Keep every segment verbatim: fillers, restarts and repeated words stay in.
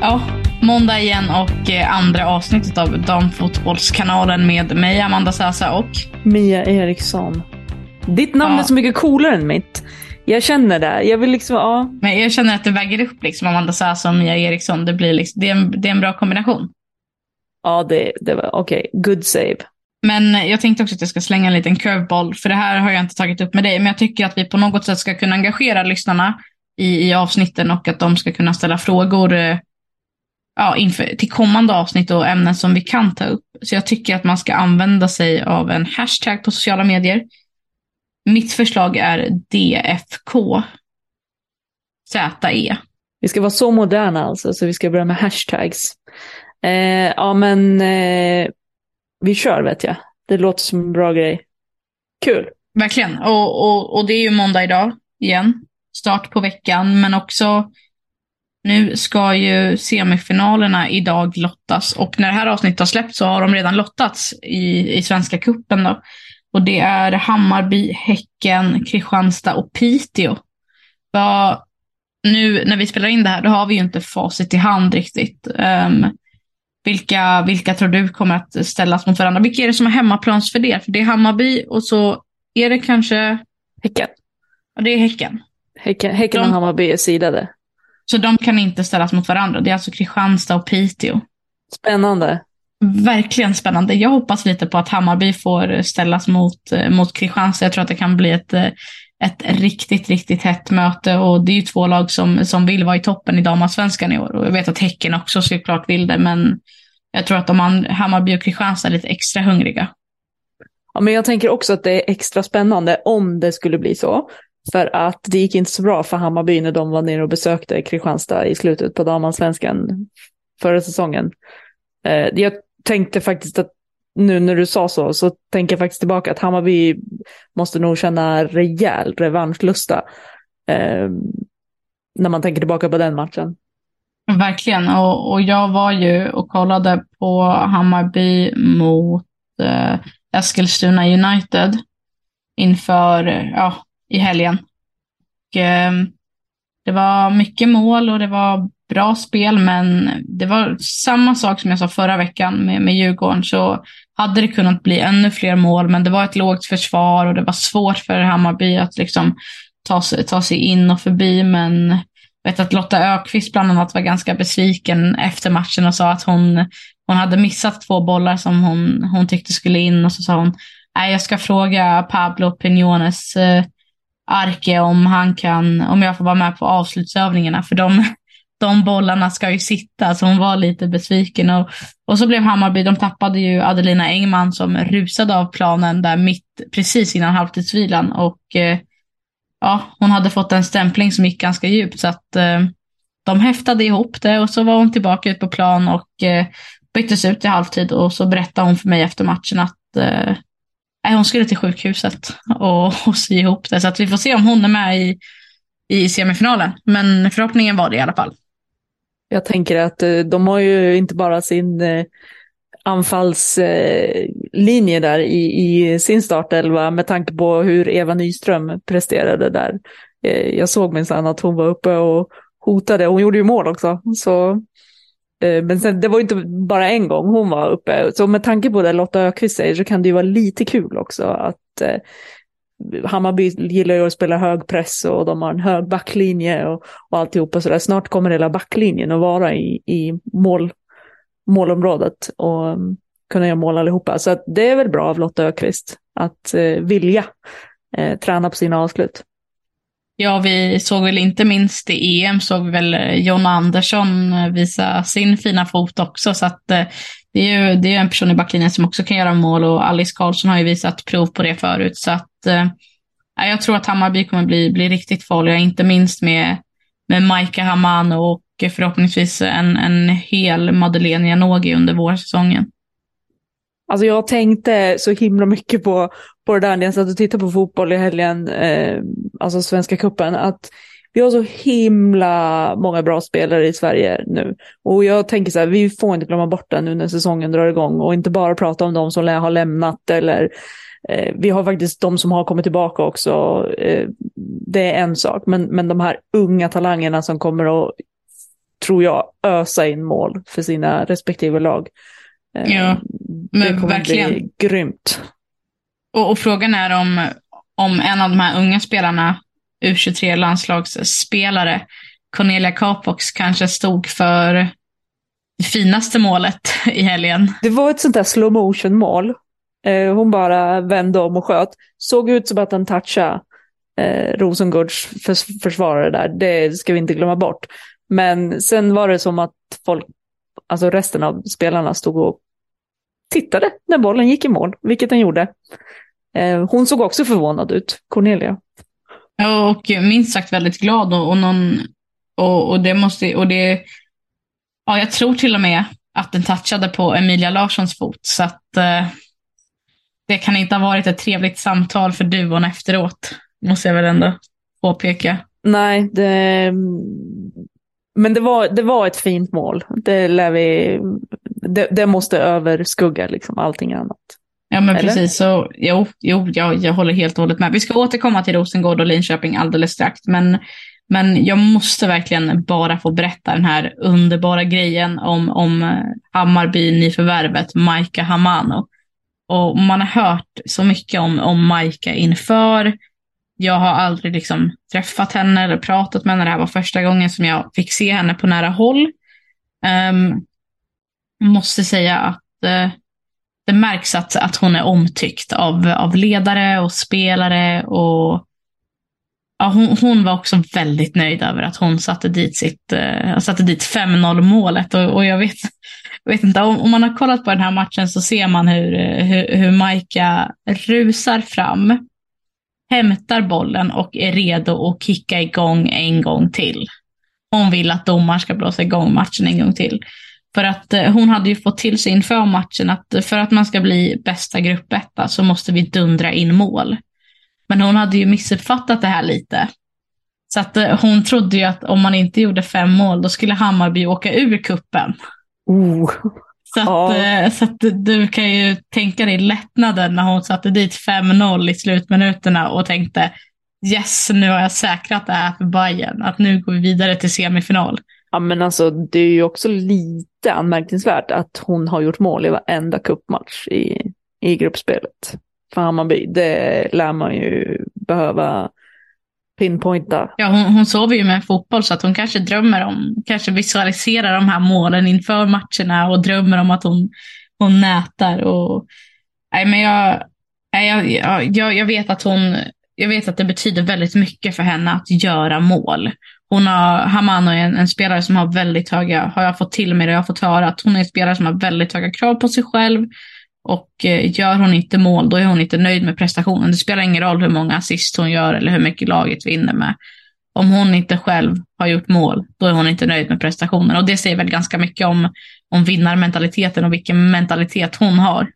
Ja, måndag igen och andra avsnittet av Damfotbollskanalen med mig, Amanda Sasa och Mia Eriksson. Ditt namn ja. är så mycket coolare än mitt. Jag känner det. Jag vill liksom, ja. Men jag känner att det väger upp liksom, Amanda Sasa och Mia Eriksson. Det blir liksom, det är en, det är en bra kombination. Ja, det, det var okej. Okay. Good save. Men jag tänkte också att jag ska slänga en liten curveball, för det här har jag inte tagit upp med dig. Men jag tycker att vi på något sätt ska kunna engagera lyssnarna i, i avsnitten och att de ska kunna ställa frågor. Ja, inför, till kommande avsnitt och ämnen som vi kan ta upp. Så jag tycker att man ska använda sig av en hashtag på sociala medier. Mitt förslag är D F K Z E. Vi ska vara så moderna alltså, så vi ska börja med hashtags. Eh, ja, men eh, vi kör, vet jag. Det låter som en bra grej. Kul. Verkligen. Och, och, och det är ju måndag idag igen. Start på veckan, men också... Nu ska ju semifinalerna idag lottas, och när det här avsnittet har släppt så har de redan lottats i, i Svenska cupen då. Och det är Hammarby, Häcken, Kristianstad och Piteå. Va, nu när vi spelar in det här, då har vi ju inte facit i hand riktigt. Um, vilka, vilka tror du kommer att ställas mot varandra? Vilka är det som har hemmaplans för det? För det är Hammarby och så är det kanske... Häcken. Ja, det är Häcken. Häcken, Häcken och de... Hammarby är sidade. Så de kan inte ställas mot varandra. Det är alltså Kristianstad och Piteå. Spännande. Verkligen spännande. Jag hoppas lite på att Hammarby får ställas mot, mot Kristianstad. Jag tror att det kan bli ett, ett riktigt, riktigt hett möte. Och det är ju två lag som, som vill vara i toppen i Damansvenskan i år. Och jag vet att Häcken också såklart vill det. Men jag tror att de, Hammarby och Kristianstad är lite extra hungriga. Ja, men jag tänker också att det är extra spännande om det skulle bli så. För att det gick inte så bra för Hammarby när de var nere och besökte Kristianstad i slutet på Damansvenskan förra säsongen. Eh, jag tänkte faktiskt att nu när du sa så, så tänker jag faktiskt tillbaka att Hammarby måste nog känna rejäl revanschlusta eh, när man tänker tillbaka på den matchen. Verkligen, och, och jag var ju och kollade på Hammarby mot eh, Eskilstuna United inför... ja. I helgen. Och, eh, det var mycket mål och det var bra spel, men det var samma sak som jag sa förra veckan med, med Djurgården, så hade det kunnat bli ännu fler mål, men det var ett lågt försvar och det var svårt för Hammarby att liksom ta sig, ta sig in och förbi. Men jag vet att Lotta Ökqvist bland annat var ganska besviken efter matchen och sa att hon, hon hade missat två bollar som hon, hon tyckte skulle in, och så sa hon, nej, jag ska fråga Pablo Pinones-Arke om han kan, om jag får vara med på avslutsövningarna, för de, de bollarna ska ju sitta. Så hon var lite besviken, och, och så blev Hammarby, de tappade ju Adelina Engman som rusade av planen där mitt, precis innan halvtidsvilan, och eh, ja, hon hade fått en stämpling som gick ganska djupt, så att eh, de häftade ihop det, och så var hon tillbaka ut på plan och eh, byttes ut i halvtid. Och så berättade hon för mig efter matchen att eh, hon skulle till sjukhuset och, och sy ihop det. Så att vi får se om hon är med i, i semifinalen. Men förhoppningen var det i alla fall. Jag tänker att de har ju inte bara sin anfallslinje där i, i sin startelva, med tanke på hur Eva Nyström presterade där. Jag såg minsann att hon var uppe och hotade. Hon gjorde ju mål också. Så... Men sen, det var ju inte bara en gång hon var uppe. Så med tanke på det Lotta Ökqvist säger så kan det ju vara lite kul också att eh, Hammarby gillar ju att spela hög press och de har en hög backlinje och, och alltihopa sådär. Snart kommer hela backlinjen att vara i, i mål, målområdet och um, kunna göra mål allihopa. Så att det är väl bra av Lotta Ökqvist att eh, vilja eh, träna på sina avslut. Ja, vi såg väl inte minst i E M såg väl John Andersson visa sin fina fot också. Så att det är ju det är en person i backlinjen som också kan göra mål och Alice Karlsson har ju visat prov på det förut. Så att ja, jag tror att Hammarby kommer bli, bli riktigt farliga, inte minst med, med Maika Hamano och förhoppningsvis en, en hel Magdalena Eriksson under vårsäsongen. Alltså jag tänkte så himla mycket på, på det där när jag satt och tittade på fotboll i helgen, eh, alltså Svenska cupen, att vi har så himla många bra spelare i Sverige nu. Och jag tänker så här, vi får inte glömma bort det nu när säsongen drar igång och inte bara prata om de som har lämnat eller eh, vi har faktiskt de som har kommit tillbaka också. Eh, det är en sak, men, men de här unga talangerna som kommer att, tror jag, ösa in mål för sina respektive lag. Ja, men verkligen grymt. Och, och frågan är om, om en av de här unga spelarna, U tjugotre-landslagsspelare, Cornelia Capox, kanske stod för det finaste målet i helgen. Det var ett sånt där slow motion mål. Hon bara vände om och sköt. Såg ut som att den touchade eh, Rosengårds förs- försvarare där. Det ska vi inte glömma bort. Men sen var det som att folk, alltså resten av spelarna stod och tittade när bollen gick i mål, vilket den gjorde. Hon såg också förvånad ut, Cornelia. Ja, och minst sagt väldigt glad. Och, och, någon, och, och det måste... Och det, ja, jag tror till och med att den touchade på Emilia Larssons fot. Så att eh, det kan inte ha varit ett trevligt samtal för duon efteråt. Måste jag väl ändå påpeka. Nej, det... Men det var, det var ett fint mål. Det, lär vi, det, det måste överskugga liksom allting annat. Ja, men eller? Precis. Så, jo, jo jag, jag håller helt och hållet med. Vi ska återkomma till Rosengård och Linköping alldeles strax. Men, men jag måste verkligen bara få berätta den här underbara grejen om, om Hammarby nyförvärvet Maika Hamano. Och man har hört så mycket om, om Maika inför. Jag har aldrig liksom träffat henne eller pratat med henne. Det här var första gången som jag fick se henne på nära håll. Um, måste säga att uh, det märks att, att hon är omtyckt av, av ledare och spelare. Och, ja, hon, hon var också väldigt nöjd över att hon satte dit, sitt, uh, satte dit fem noll-målet. Och, och jag vet, vet inte, om, om man har kollat på den här matchen så ser man hur, hur, hur Maika rusar fram. Hämtar bollen och är redo att kicka igång en gång till. Hon vill att domaren ska blåsa igång matchen en gång till. För att eh, hon hade ju fått till sig inför matchen att för att man ska bli bästa gruppetta så måste vi dundra in mål. Men hon hade ju missuppfattat det här lite. Så att eh, hon trodde ju att om man inte gjorde fem mål då skulle Hammarby åka ur kuppen. Oh. Så, att, oh. så att du kan ju tänka dig lättnaden när hon satte dit fem noll i slutminuterna och tänkte yes, nu har jag säkrat det här för Bayern, att nu går vi vidare till semifinal. Ja, men alltså det är ju också lite anmärkningsvärt att hon har gjort mål i varenda cupmatch i, i gruppspelet för Hammarby. Det lär man ju behöva pinpointa. Ja, hon, hon sover ju med fotboll så att hon kanske drömmer om, kanske visualiserar de här målen inför matcherna och drömmer om att hon, hon nätar. Och, nej, men jag, jag, jag, jag vet att hon, jag vet att det betyder väldigt mycket för henne att göra mål. Hon har, Hamano är en, en spelare som har väldigt höga, har jag fått till mig det, jag har fått höra att hon är en spelare som har väldigt höga krav på sig själv. Och gör hon inte mål, då är hon inte nöjd med prestationen. Det spelar ingen roll hur många assist hon gör eller hur mycket laget vinner med. Om hon inte själv har gjort mål, då är hon inte nöjd med prestationen. Och det säger väl ganska mycket om, om vinnarmentaliteten och vilken mentalitet hon har.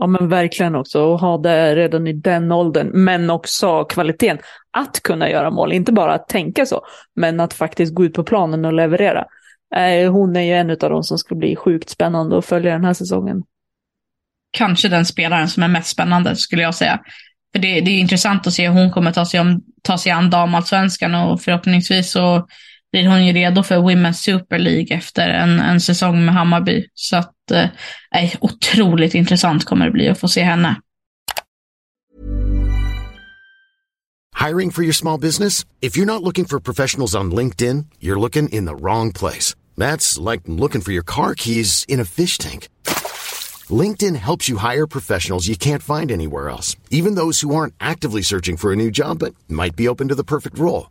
Ja, men verkligen också. Och ha det redan i den åldern. Men också kvaliteten att kunna göra mål. Inte bara att tänka så, men att faktiskt gå ut på planen och leverera. Hon är ju en av de som ska bli sjukt spännande att följa den här säsongen. Kanske den spelaren som är mest spännande skulle jag säga. För det, det är intressant att se hur hon kommer ta sig, om, ta sig an Damansvenskan och förhoppningsvis så blir hon ju redo för Women's Super League efter en, en säsong med Hammarby. Så att, eh, otroligt intressant kommer det bli att få se henne. Hiring for your small business? If you're not looking for professionals on LinkedIn, you're looking in the wrong place. That's like looking for your car keys in a fish tank. LinkedIn helps you hire professionals you can't find anywhere else, even those who aren't actively searching for a new job but might be open to the perfect role.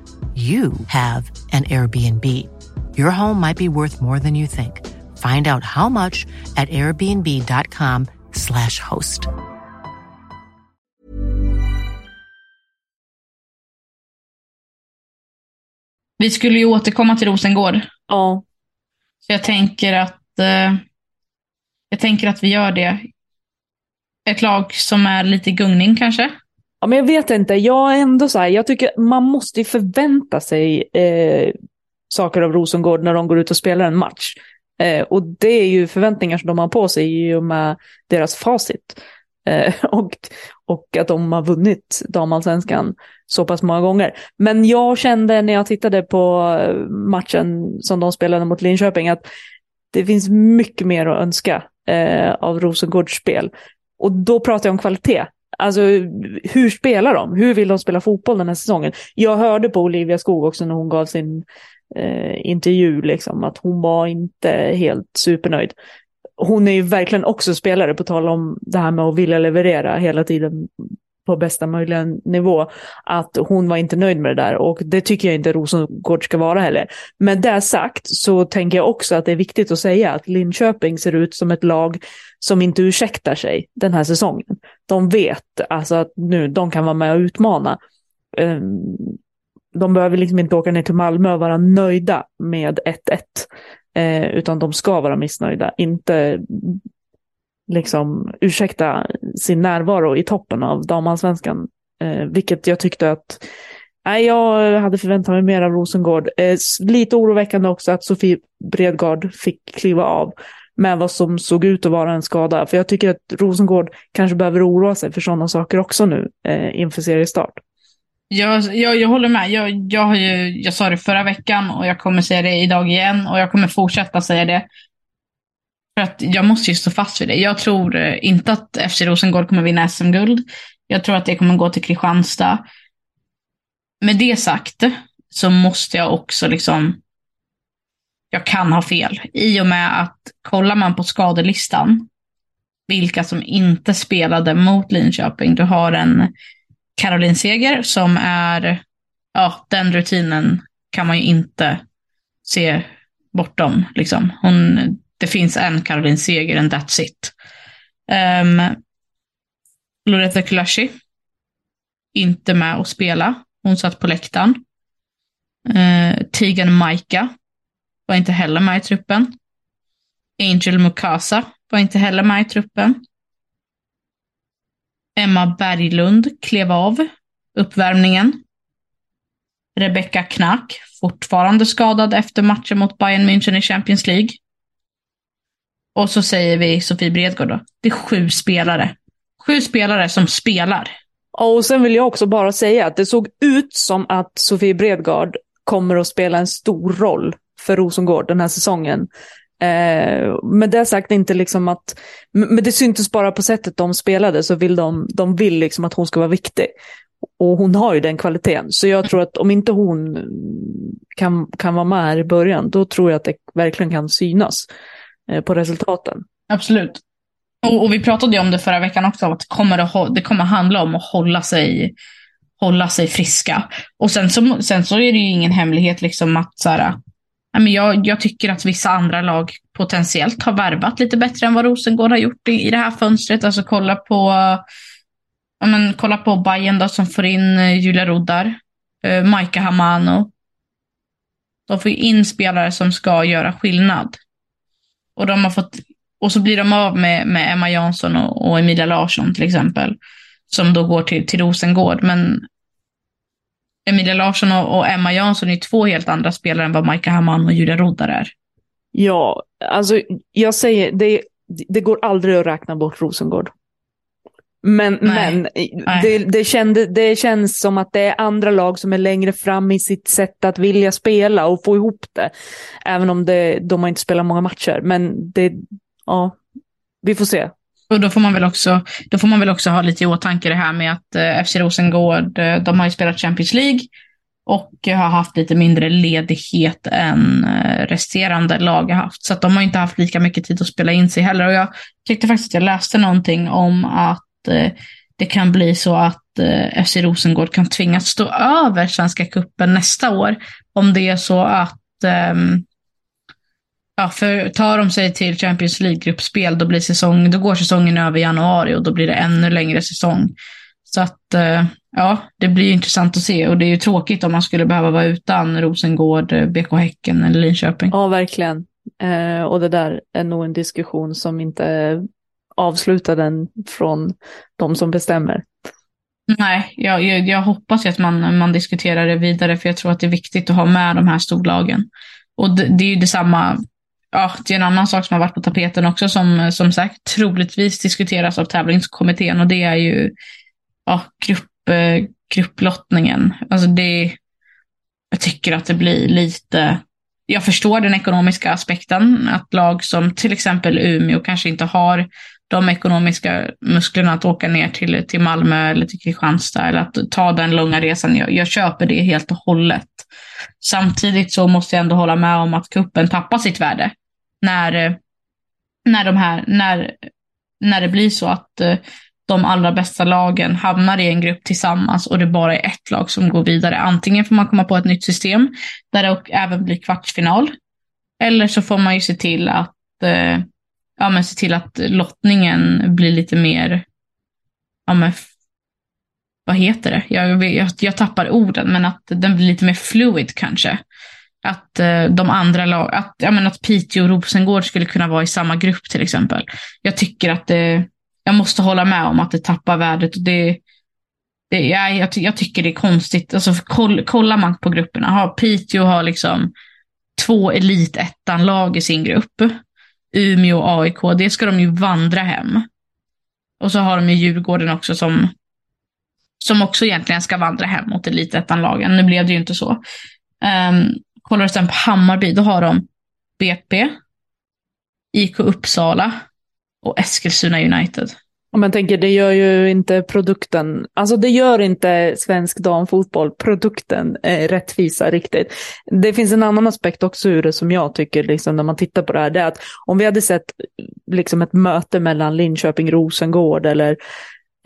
you have an Airbnb. Your home might be worth more than you think. Find out how much at airbnb dot com slash host. Vi skulle ju återkomma till Rosengård. Ja. Oh. Så jag tänker att eh, jag tänker att vi gör det. Ett lag som är lite gungning kanske. Ja, men jag vet inte, jag är ändå så här, jag tycker man måste ju förvänta sig eh, saker av Rosengård när de går ut och spelar en match. Eh, och det är ju förväntningar som de har på sig i och med deras facit. Eh, och, och att de har vunnit Damansvenskan så pass många gånger. Men jag kände när jag tittade på matchen som de spelade mot Linköping att det finns mycket mer att önska eh, av Rosengårds spel. Och då pratar jag om kvalitet. Alltså, hur spelar de? Hur vill de spela fotboll den här säsongen? Jag hörde på Olivia Skog också när hon gav sin eh, intervju liksom, att hon var inte helt supernöjd. Hon är ju verkligen också spelare, på tal om det här med att vilja leverera hela tiden på bästa möjliga nivå, att hon var inte nöjd med det där, och det tycker jag inte Rosengård ska vara heller. Men där sagt så tänker jag också att det är viktigt att säga att Linköping ser ut som ett lag som inte ursäktar sig den här säsongen. De vet alltså att nu de kan vara med och utmana. De behöver liksom inte åka ner till Malmö och vara nöjda med ett ett, utan de ska vara missnöjda, inte liksom ursäkta sin närvaro i toppen av Damansvenskan, eh, vilket jag tyckte att nej, jag hade förväntat mig mer av Rosengård. Eh, lite oroväckande också att Sofie Bredgård fick kliva av med vad som såg ut att vara en skada, för jag tycker att Rosengård kanske behöver oroa sig för sådana saker också nu eh, inför seriestart. Jag, jag, jag håller med. Jag, jag, har ju, jag sa det förra veckan och jag kommer säga det idag igen och jag kommer fortsätta säga det. För att jag måste ju stå fast vid det. Jag tror inte att F C Rosengård kommer vinna S M-guld. Jag tror att det kommer gå till Kristianstad. Med det sagt så måste jag också liksom... Jag kan ha fel. I och med att kollar man på skadelistan, vilka som inte spelade mot Linköping. Du har en Caroline Seger som är... Ja, den rutinen kan man ju inte se bortom. Liksom. Hon... Det finns en Caroline Seger, and that's it. Um, Loretta Kulashi, inte med att spela. Hon satt på läktaren. Uh, Tegan Maika var inte heller med i truppen. Angel Mukasa var inte heller med i truppen. Emma Berglund klev av uppvärmningen. Rebecca Knack, fortfarande skadad efter matchen mot Bayern München i Champions League. Och så säger vi Sofie Bredgård då. Det är sju spelare. Sju spelare som spelar. Och sen vill jag också bara säga att det såg ut som att Sofie Bredgård kommer att spela en stor roll för Rosengård den här säsongen. Eh, men det sagt inte liksom att... Men det syntes bara på sättet de spelade, så vill de, de vill liksom att hon ska vara viktig. Och hon har ju den kvaliteten. Så jag tror att om inte hon kan, kan vara med här i början, då tror jag att det verkligen kan synas på resultaten. Absolut. Och, och vi pratade ju om det förra veckan också, att det kommer, att, det kommer att handla om att hålla sig, hålla sig friska. Och sen så, sen så är det ju ingen hemlighet liksom att så här, men jag, jag tycker att vissa andra lag potentiellt har värvat lite bättre än vad Rosengård har gjort i, i det här fönstret. Alltså kolla på, men, kolla på Bayern då, som får in Julia Roddar, eh, Maika Hamano. De får in spelare som ska göra skillnad. Och, de har fått, och så blir de av med, med Emma Jansson och, och Emilia Larsson till exempel, som då går till, till Rosengård. Men Emilia Larsson och, och Emma Jansson är två helt andra spelare än vad Maika Hamano och Julia Roddar är. Ja, alltså jag säger, det, det går aldrig att räkna bort Rosengård. Men, nej, men nej. Det, det, kände, det känns som att det är andra lag som är längre fram i sitt sätt att vilja spela och få ihop det. Även om det, de har inte spelat många matcher. Men det, ja, vi får se. Och då får man väl också, då får man väl också ha lite i åtanke det här med att eh, F C Rosengård, eh, de har ju spelat Champions League och har haft lite mindre ledighet än eh, resterande lag har haft. Så att de har inte haft lika mycket tid att spela in sig heller. Och jag tyckte faktiskt att jag läste någonting om att det kan bli så att F C Rosengård kan tvingas stå över Svenska cupen nästa år om det är så att ja, för tar de sig till Champions League-gruppspel då, blir säsong, då går säsongen över i januari och då blir det ännu längre säsong. Så att ja, det blir intressant att se, och det är ju tråkigt om man skulle behöva vara utan Rosengård, B K Häcken eller Linköping. Ja, verkligen. Och det där är nog en diskussion som inte avsluta den från de som bestämmer. Nej, jag, jag, jag hoppas att man, man diskuterar det vidare, för jag tror att det är viktigt att ha med de här storlagen. Och det, det är ju detsamma, ja, det är en annan sak som har varit på tapeten också som, som sagt troligtvis diskuteras av tävlingskommittén, och det är ju ja, grupp, eh, grupplottningen. Alltså det, jag tycker att det blir lite... Jag förstår den ekonomiska aspekten, att lag som till exempel Umeå kanske inte har de ekonomiska musklerna att åka ner till, till Malmö eller till Kristianstad eller att ta den långa resan. Jag, jag köper det helt och hållet. Samtidigt så måste jag ändå hålla med om att cupen tappar sitt värde när, när, de här, när, när det blir så att de allra bästa lagen hamnar i en grupp tillsammans och det bara är ett lag som går vidare. Antingen får man komma på ett nytt system där det även blir kvartsfinal, eller så får man ju se till att eh, ja, men se till att lottningen blir lite mer ja, men, vad heter det? Jag, jag, jag tappar orden, men att den blir lite mer fluid kanske. Att eh, de andra lag, att, ja, men att Piteå och Rosengård skulle kunna vara i samma grupp till exempel. Jag tycker att det Jag måste hålla med om att det tappar värdet. Och det, det, jag, jag, jag tycker det är konstigt. Alltså, koll, kollar man på grupperna. Aha, Piteå har liksom två elitettanlag i sin grupp. Umeå och A I K. Det ska de ju vandra hem. Och så har de ju Djurgården också som, som också egentligen ska vandra hem mot elitettanlagen. Nu blev det ju inte så. Um, kollar du sen på Hammarby. Då har de B P, I K Uppsala och Eskilstuna United. Om man tänker, det gör ju inte produkten, alltså det gör inte svensk damfotboll, produkten eh, rättvisa riktigt. Det finns en annan aspekt också ur det som jag tycker liksom, när man tittar på det här, det är att om vi hade sett liksom ett möte mellan Linköping Rosengård eller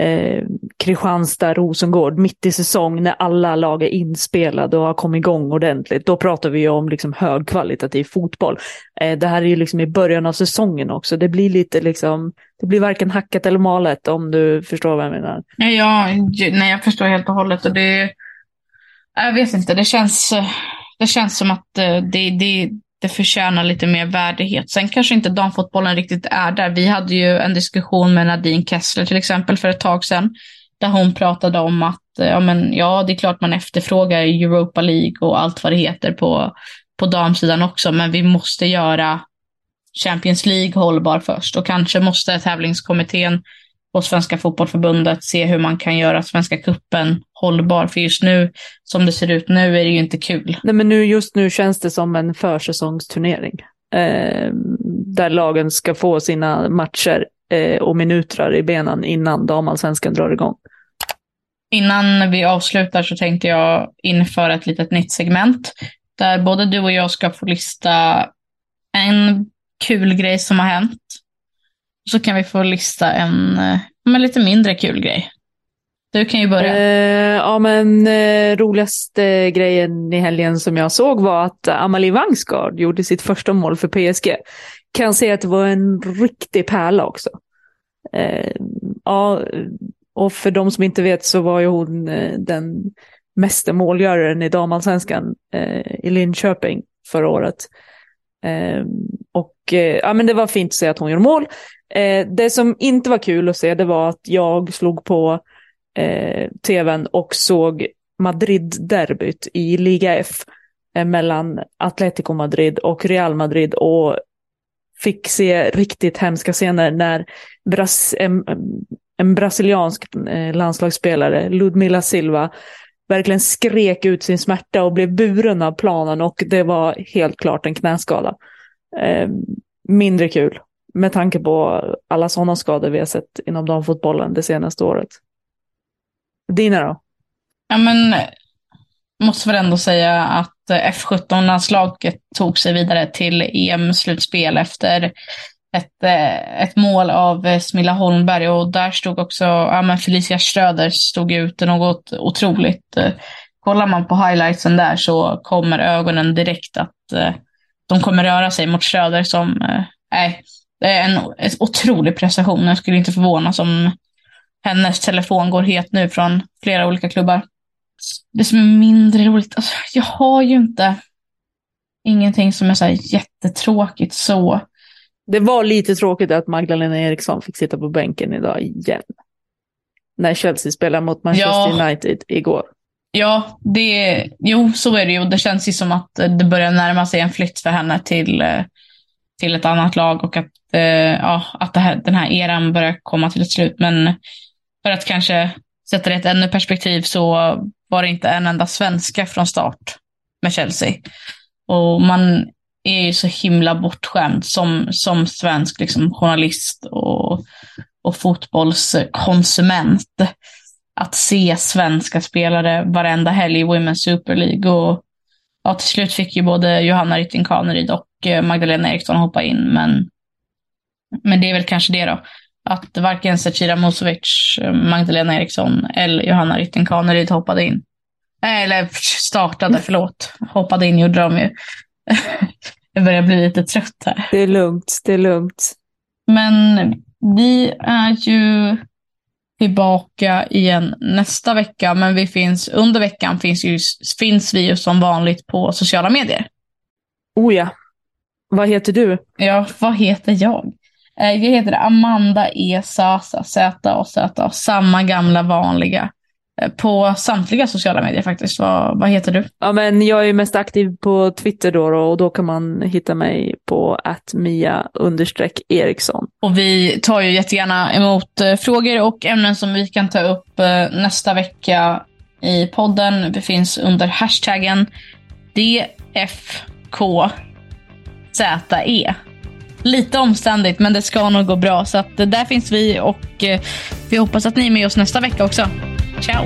eh, Kristianstad Rosengård mitt i säsong när alla lag är inspelade och har kommit igång ordentligt, då pratar vi ju om liksom högkvalitativ fotboll. Eh, det här är ju liksom i början av säsongen också. Det blir lite liksom, det blir varken hackat eller malet, om du förstår vad jag menar. Ja, nej, jag förstår helt och hållet, och det, jag vet inte, det känns det känns som att det, det, det förtjänar lite mer värdighet. Sen kanske inte damfotbollen riktigt är där. Vi hade ju en diskussion med Nadine Kessler till exempel för ett tag sedan, där hon pratade om att ja, men, ja det är klart man efterfrågar Europa League och allt vad det heter på, på damsidan också, men vi måste göra Champions League hållbar först, och kanske måste tävlingskommittén och Svenska fotbollförbundet se hur man kan göra Svenska cupen hållbar, för just nu, som det ser ut nu, är det ju inte kul. Nej, men nu, just nu känns det som en försäsongsturnering eh, där lagen ska få sina matcher eh, och minuter i benen innan Damansvenskan drar igång. Innan vi avslutar så tänkte jag införa ett litet nytt segment där både du och jag ska få lista en kul grej som har hänt. Så kan vi få lista en, en lite mindre kul grej. Du kan ju börja. Eh, ja, men eh, roligaste grejen i helgen som jag såg var att Amalie Vangsgaard gjorde sitt första mål för P S G. Kan säga att det var en riktig pärla också. Eh, ja, och för de som inte vet så var ju hon eh, den meste målgöraren i Damansvenskan eh, i Linköping förra året. Eh, och eh, ja, men det var fint att se att hon gjorde mål. Eh, det som inte var kul att se, det var att jag slog på eh, tvn och såg Madrid-derbyt i Liga F eh, mellan Atletico Madrid och Real Madrid, och fick se riktigt hemska scener när Bras- en, en brasiliansk landslagsspelare, Ludmila Silva, verkligen skrek ut sin smärta och blev buren av planen, och det var helt klart en knäskada. Eh, mindre kul med tanke på alla sådana skador vi har sett inom damfotbollen det senaste året. Dina då? Ja, men måste väl ändå säga att F sjutton-landslaget tog sig vidare till E M-slutspel efter ett, ett mål av Smilla Holmberg, och där stod också ja, men Felicia Ströder stod ut något otroligt. Kollar man på highlightsen där så kommer ögonen direkt att de kommer röra sig mot Ströder som äh, det är en, en otrolig prestation. Jag skulle inte förvånas om hennes telefon går het nu från flera olika klubbar. Det som är mindre roligt, alltså, jag har ju inte ingenting som är så här jättetråkigt så. Det var lite tråkigt att Magdalena Eriksson fick sitta på bänken idag igen när Chelsea spelade mot Manchester ja. United igår. Ja, det, jo så är det ju. Det känns ju som att det börjar närma sig en flytt för henne till, till ett annat lag, och att, ja, att det här, den här eran börjar komma till ett slut. Men för att kanske sätta det i ett ännu perspektiv så var det inte en enda svenska från start med Chelsea. Och man är ju så himla bortskämd som, som svensk liksom, journalist och, och fotbollskonsument att se svenska spelare varenda helg i Women's Super League. Och ja, till slut fick ju både Johanna Rytten-Kaneryd och Magdalena Eriksson hoppa in. Men, men det är väl kanske det då. Att varken Zecira Musovic, Magdalena Eriksson eller Johanna Rytten-Kaneryd hoppade in. Eller startade, förlåt. Hoppade in gjorde de ju. Jag börjar bli lite trött här. Det är lugnt, det är lugnt. Men vi är ju tillbaka igen nästa vecka. Men vi finns, under veckan finns, ju, finns vi ju som vanligt på sociala medier. Oh ja. Vad heter du? Ja, vad heter jag? Jag heter Amanda E. Sasa, Z A Z A, samma gamla vanliga. På samtliga sociala medier faktiskt. Vad, vad heter du? Ja, men jag är mest aktiv på Twitter då, och då kan man hitta mig på at mia understreck eriksson. Och vi tar ju jättegärna emot frågor och ämnen som vi kan ta upp nästa vecka i podden. Det finns under hashtaggen D F K Z E. Lite omständigt, men det ska nog gå bra. Så att där finns vi, och vi hoppas att ni är med oss nästa vecka också. Ciao!